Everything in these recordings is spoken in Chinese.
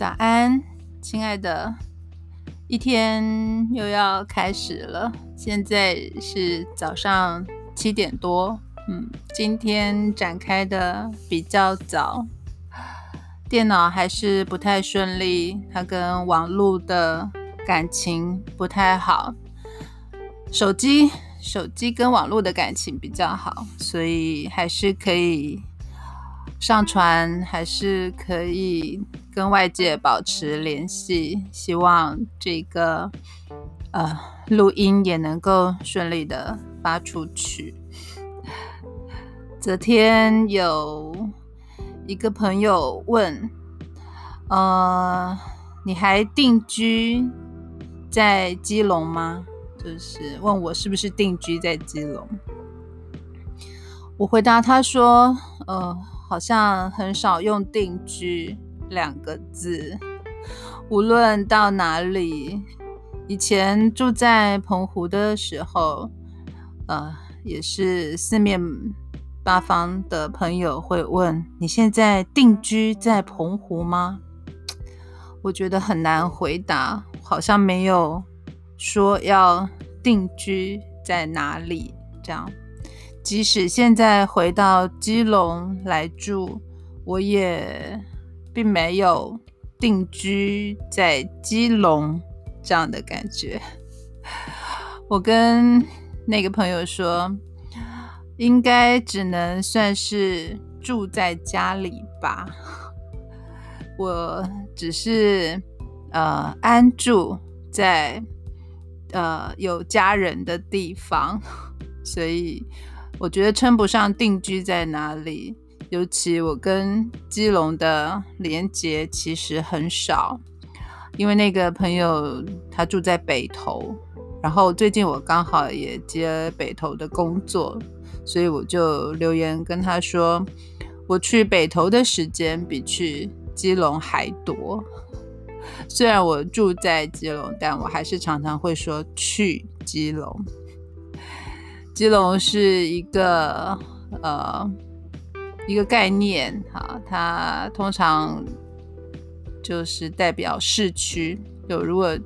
早安，亲爱的，一天又要开始了。现在是早上7点多，今天展开的比较早，电脑还是不太顺利，它跟网络的感情不太好，手机跟网络的感情比较好，所以还是可以上传，还是可以跟外界保持联系。希望这个录音也能够顺利的发出去。昨天有一个朋友问，你还定居在基隆吗？就是问我是不是定居在基隆。我回答他说，好像很少用定居2个字，无论到哪里。以前住在澎湖的时候，也是四面八方的朋友会问，你现在定居在澎湖吗？我觉得很难回答，好像没有说要定居在哪里这样。即使现在回到基隆来住，我也并没有定居在基隆这样的感觉。我跟那个朋友说，应该只能算是住在家里吧。我只是安住在有家人的地方，所以我觉得称不上定居在哪里，尤其我跟基隆的连结其实很少，因为那个朋友他住在北投，然后最近我刚好也接北投的工作，所以我就留言跟他说，我去北投的时间比去基隆还多。虽然我住在基隆，但我还是常常会说去基隆。基隆是一个概念，它通常就是代表市区。有如果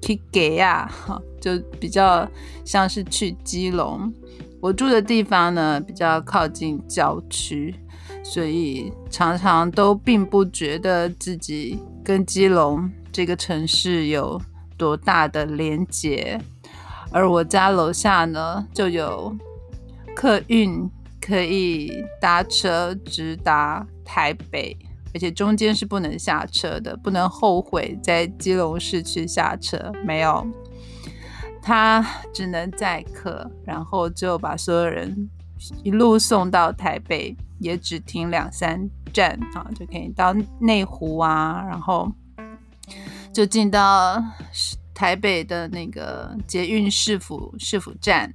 去基隆，就比较像是去基隆。我住的地方呢比较靠近郊区，所以常常都并不觉得自己跟基隆这个城市有多大的连结。而我家楼下呢就有客运可以搭车直达台北，而且中间是不能下车的，不能后悔在基隆市区下车，没有，他只能载客，然后就把所有人一路送到台北，也只停2-3站啊，就可以到内湖啊，然后就进到台北的那个捷运市府站。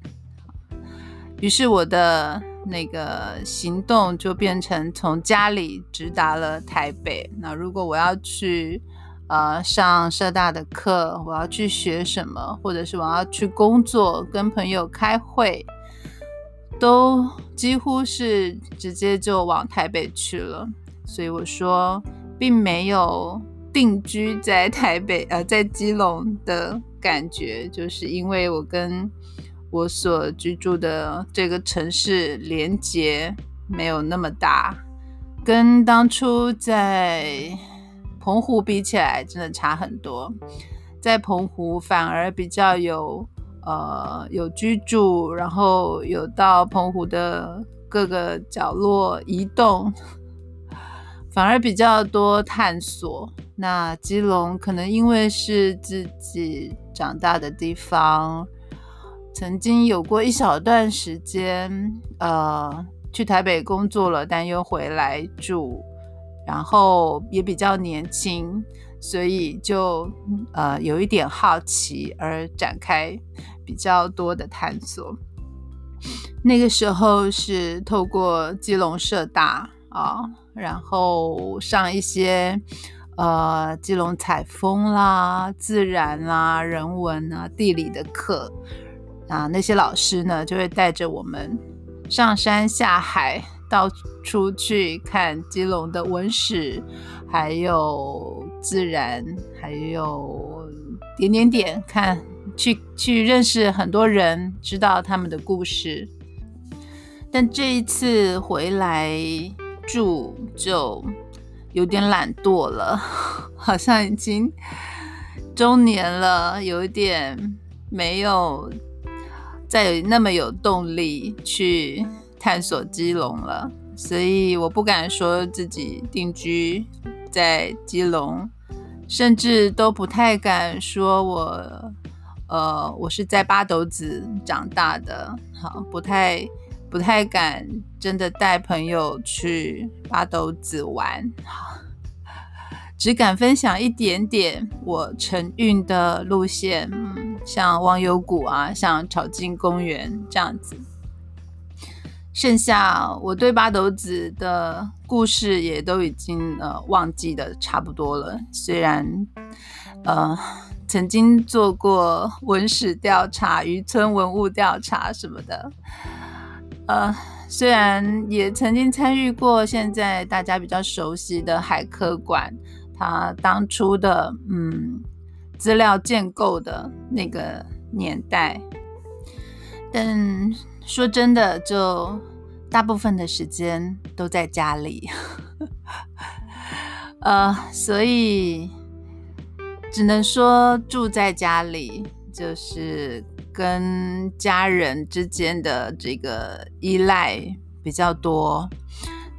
于是我的那个行动就变成从家里直达了台北。那如果我要去上社大的课，我要去学什么，或者是我要去工作跟朋友开会，都几乎是直接就往台北去了。所以我说并没有定居在台北，在基隆的感觉，就是因为我跟我所居住的这个城市连结没有那么大，跟当初在澎湖比起来真的差很多。在澎湖反而比较有居住，然后有到澎湖的各个角落移动，反而比较多探索。那基隆可能因为是自己长大的地方，曾经有过一小段时间去台北工作了，但又回来住，然后也比较年轻，所以就有一点好奇而展开比较多的探索。那个时候是透过基隆社大然后上一些基隆采风啦、自然啦、人文啊、地理的课啊，那些老师呢就会带着我们上山下海，到处去看基隆的文史，还有自然，还有点点点，看去认识很多人，知道他们的故事。但这一次回来住就有点懒惰了，好像已经中年了，有一点没有再那么有动力去探索基隆了，所以我不敢说自己定居在基隆，甚至都不太敢说我是在八斗子长大的，好，不太敢真的带朋友去八斗子玩，只敢分享一点点我晨运的路线，像忘忧谷啊，像草津公园这样子。剩下我对八斗子的故事也都已经忘记的差不多了，虽然曾经做过文史调查、渔村文物调查什么的，虽然也曾经参与过现在大家比较熟悉的海科馆，它当初的资料建构的那个年代，但说真的，就大部分的时间都在家里，所以只能说住在家里就是。跟家人之间的这个依赖比较多，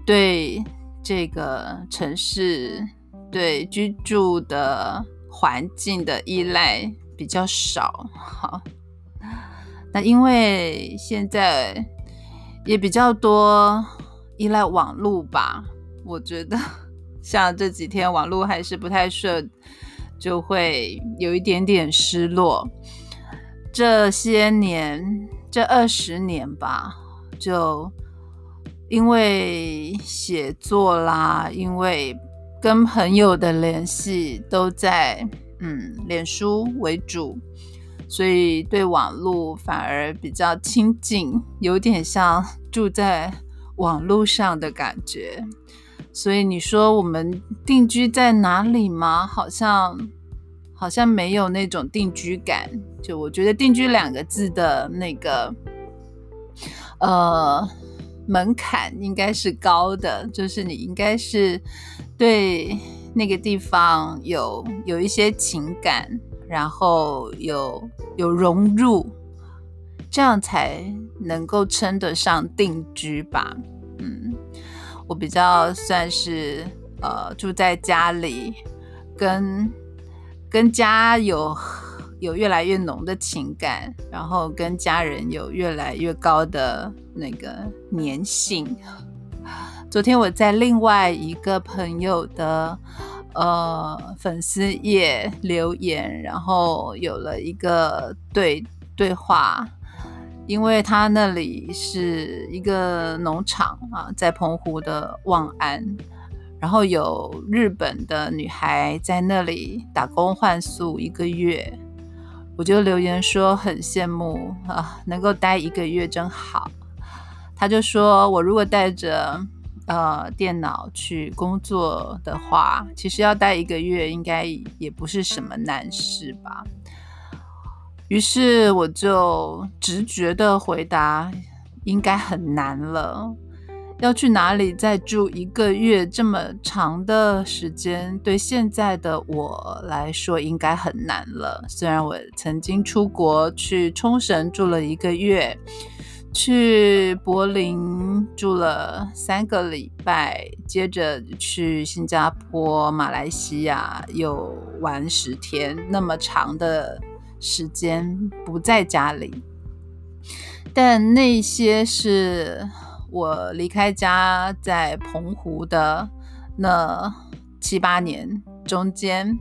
对这个城市、对居住的环境的依赖比较少。好，那因为现在也比较多依赖网络吧，我觉得像这几天网络还是不太顺，就会有一点点失落。这些年，这20年吧，就因为写作啦，因为跟朋友的联系都在脸书为主，所以对网络反而比较亲近，有点像住在网络上的感觉。所以你说我们定居在哪里吗？好像没有那种定居感，就我觉得定居两个字的那个门槛应该是高的，就是你应该是对那个地方有一些情感，然后有融入，这样才能够称得上定居吧。我比较算是住在家里，跟家有越来越浓的情感，然后跟家人有越来越高的那个粘性。昨天我在另外一个朋友的粉丝页留言，然后有了一个对话，因为他那里是一个农场啊，在澎湖的望安。然后有日本的女孩在那里打工换宿1个月，我就留言说很羡慕啊，能够待1个月真好。他就说我如果带着电脑去工作的话，其实要待1个月应该也不是什么难事吧。于是我就直觉的回答，应该很难了。要去哪里再住1个月这么长的时间，对现在的我来说应该很难了。虽然我曾经出国去冲绳住了1个月，去柏林住了3个礼拜，接着去新加坡、马来西亚又玩10天，那么长的时间不在家里，但那些是我离开家在澎湖的那7、8年中间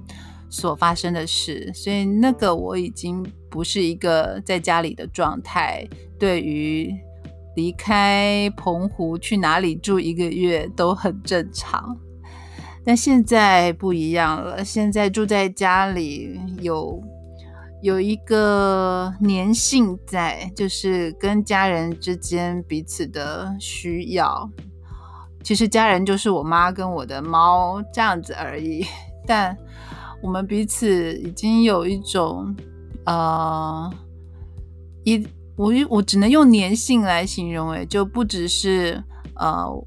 所发生的事，所以那个我已经不是一个在家里的状态，对于离开澎湖去哪里住1个月都很正常。但现在不一样了，现在住在家里有一个粘性在，就是跟家人之间彼此的需要。其实家人就是我妈跟我的猫这样子而已，但我们彼此已经有一种我只能用粘性来形容，就不只是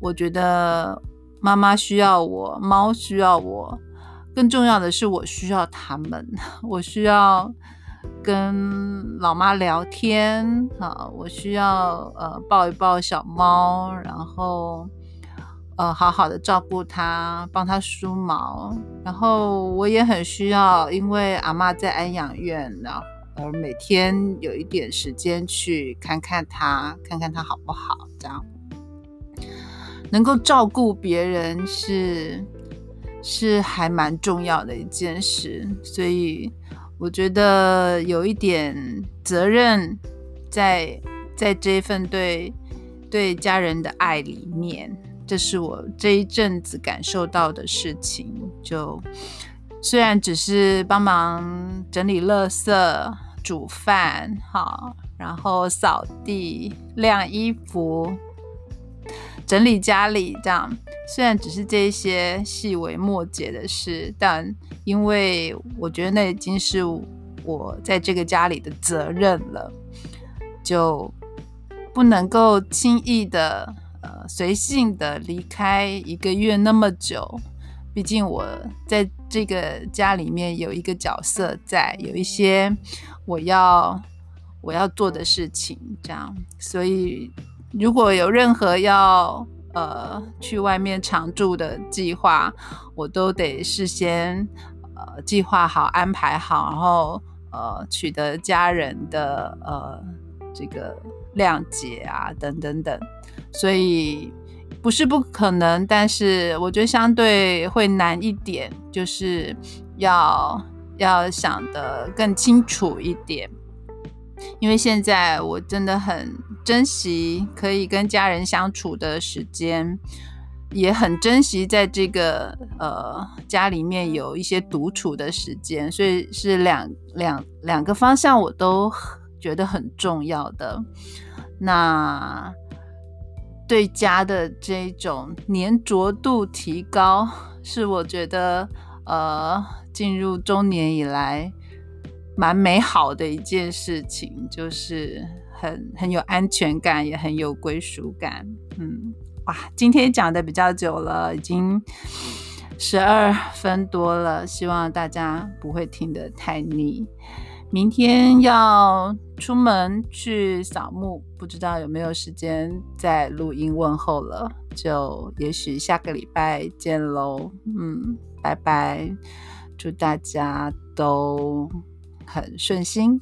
我觉得妈妈需要我，猫需要我，更重要的是我需要他们，我需要跟老妈聊天，我需要抱一抱小猫，然后好好的照顾它，帮它梳毛，然后我也很需要，因为阿嬷在安养院，然后而每天有一点时间去看看她好不好，这样能够照顾别人是还蛮重要的一件事，所以我觉得有一点责任在这一份对家人的爱里面，这是我这一阵子感受到的事情。就虽然只是帮忙整理垃圾、煮饭，好，然后扫地、晾衣服、整理家里，这样虽然只是这些细微末节的事，但因为我觉得那已经是我在这个家里的责任了，就不能够轻易的随性的离开一个月那么久，毕竟我在这个家里面有一个角色在，有一些我要做的事情，这样，所以如果有任何要去外面常住的计划，我都得事先计划好、安排好，然后取得家人的这个谅解啊，等等等，所以不是不可能，但是我觉得相对会难一点，就是要想得更清楚一点。因为现在我真的很珍惜可以跟家人相处的时间，也很珍惜在这个家里面有一些独处的时间，所以是两个方向我都觉得很重要的。那对家的这种粘着度提高，是我觉得进入中年以来蛮美好的一件事情，就是很有安全感，也很有归属感。哇，今天讲的比较久了，已经12分多了，希望大家不会听得太腻。明天要出门去扫墓，不知道有没有时间再录音问候了，就也许下个礼拜见咯。拜拜，祝大家都很顺心。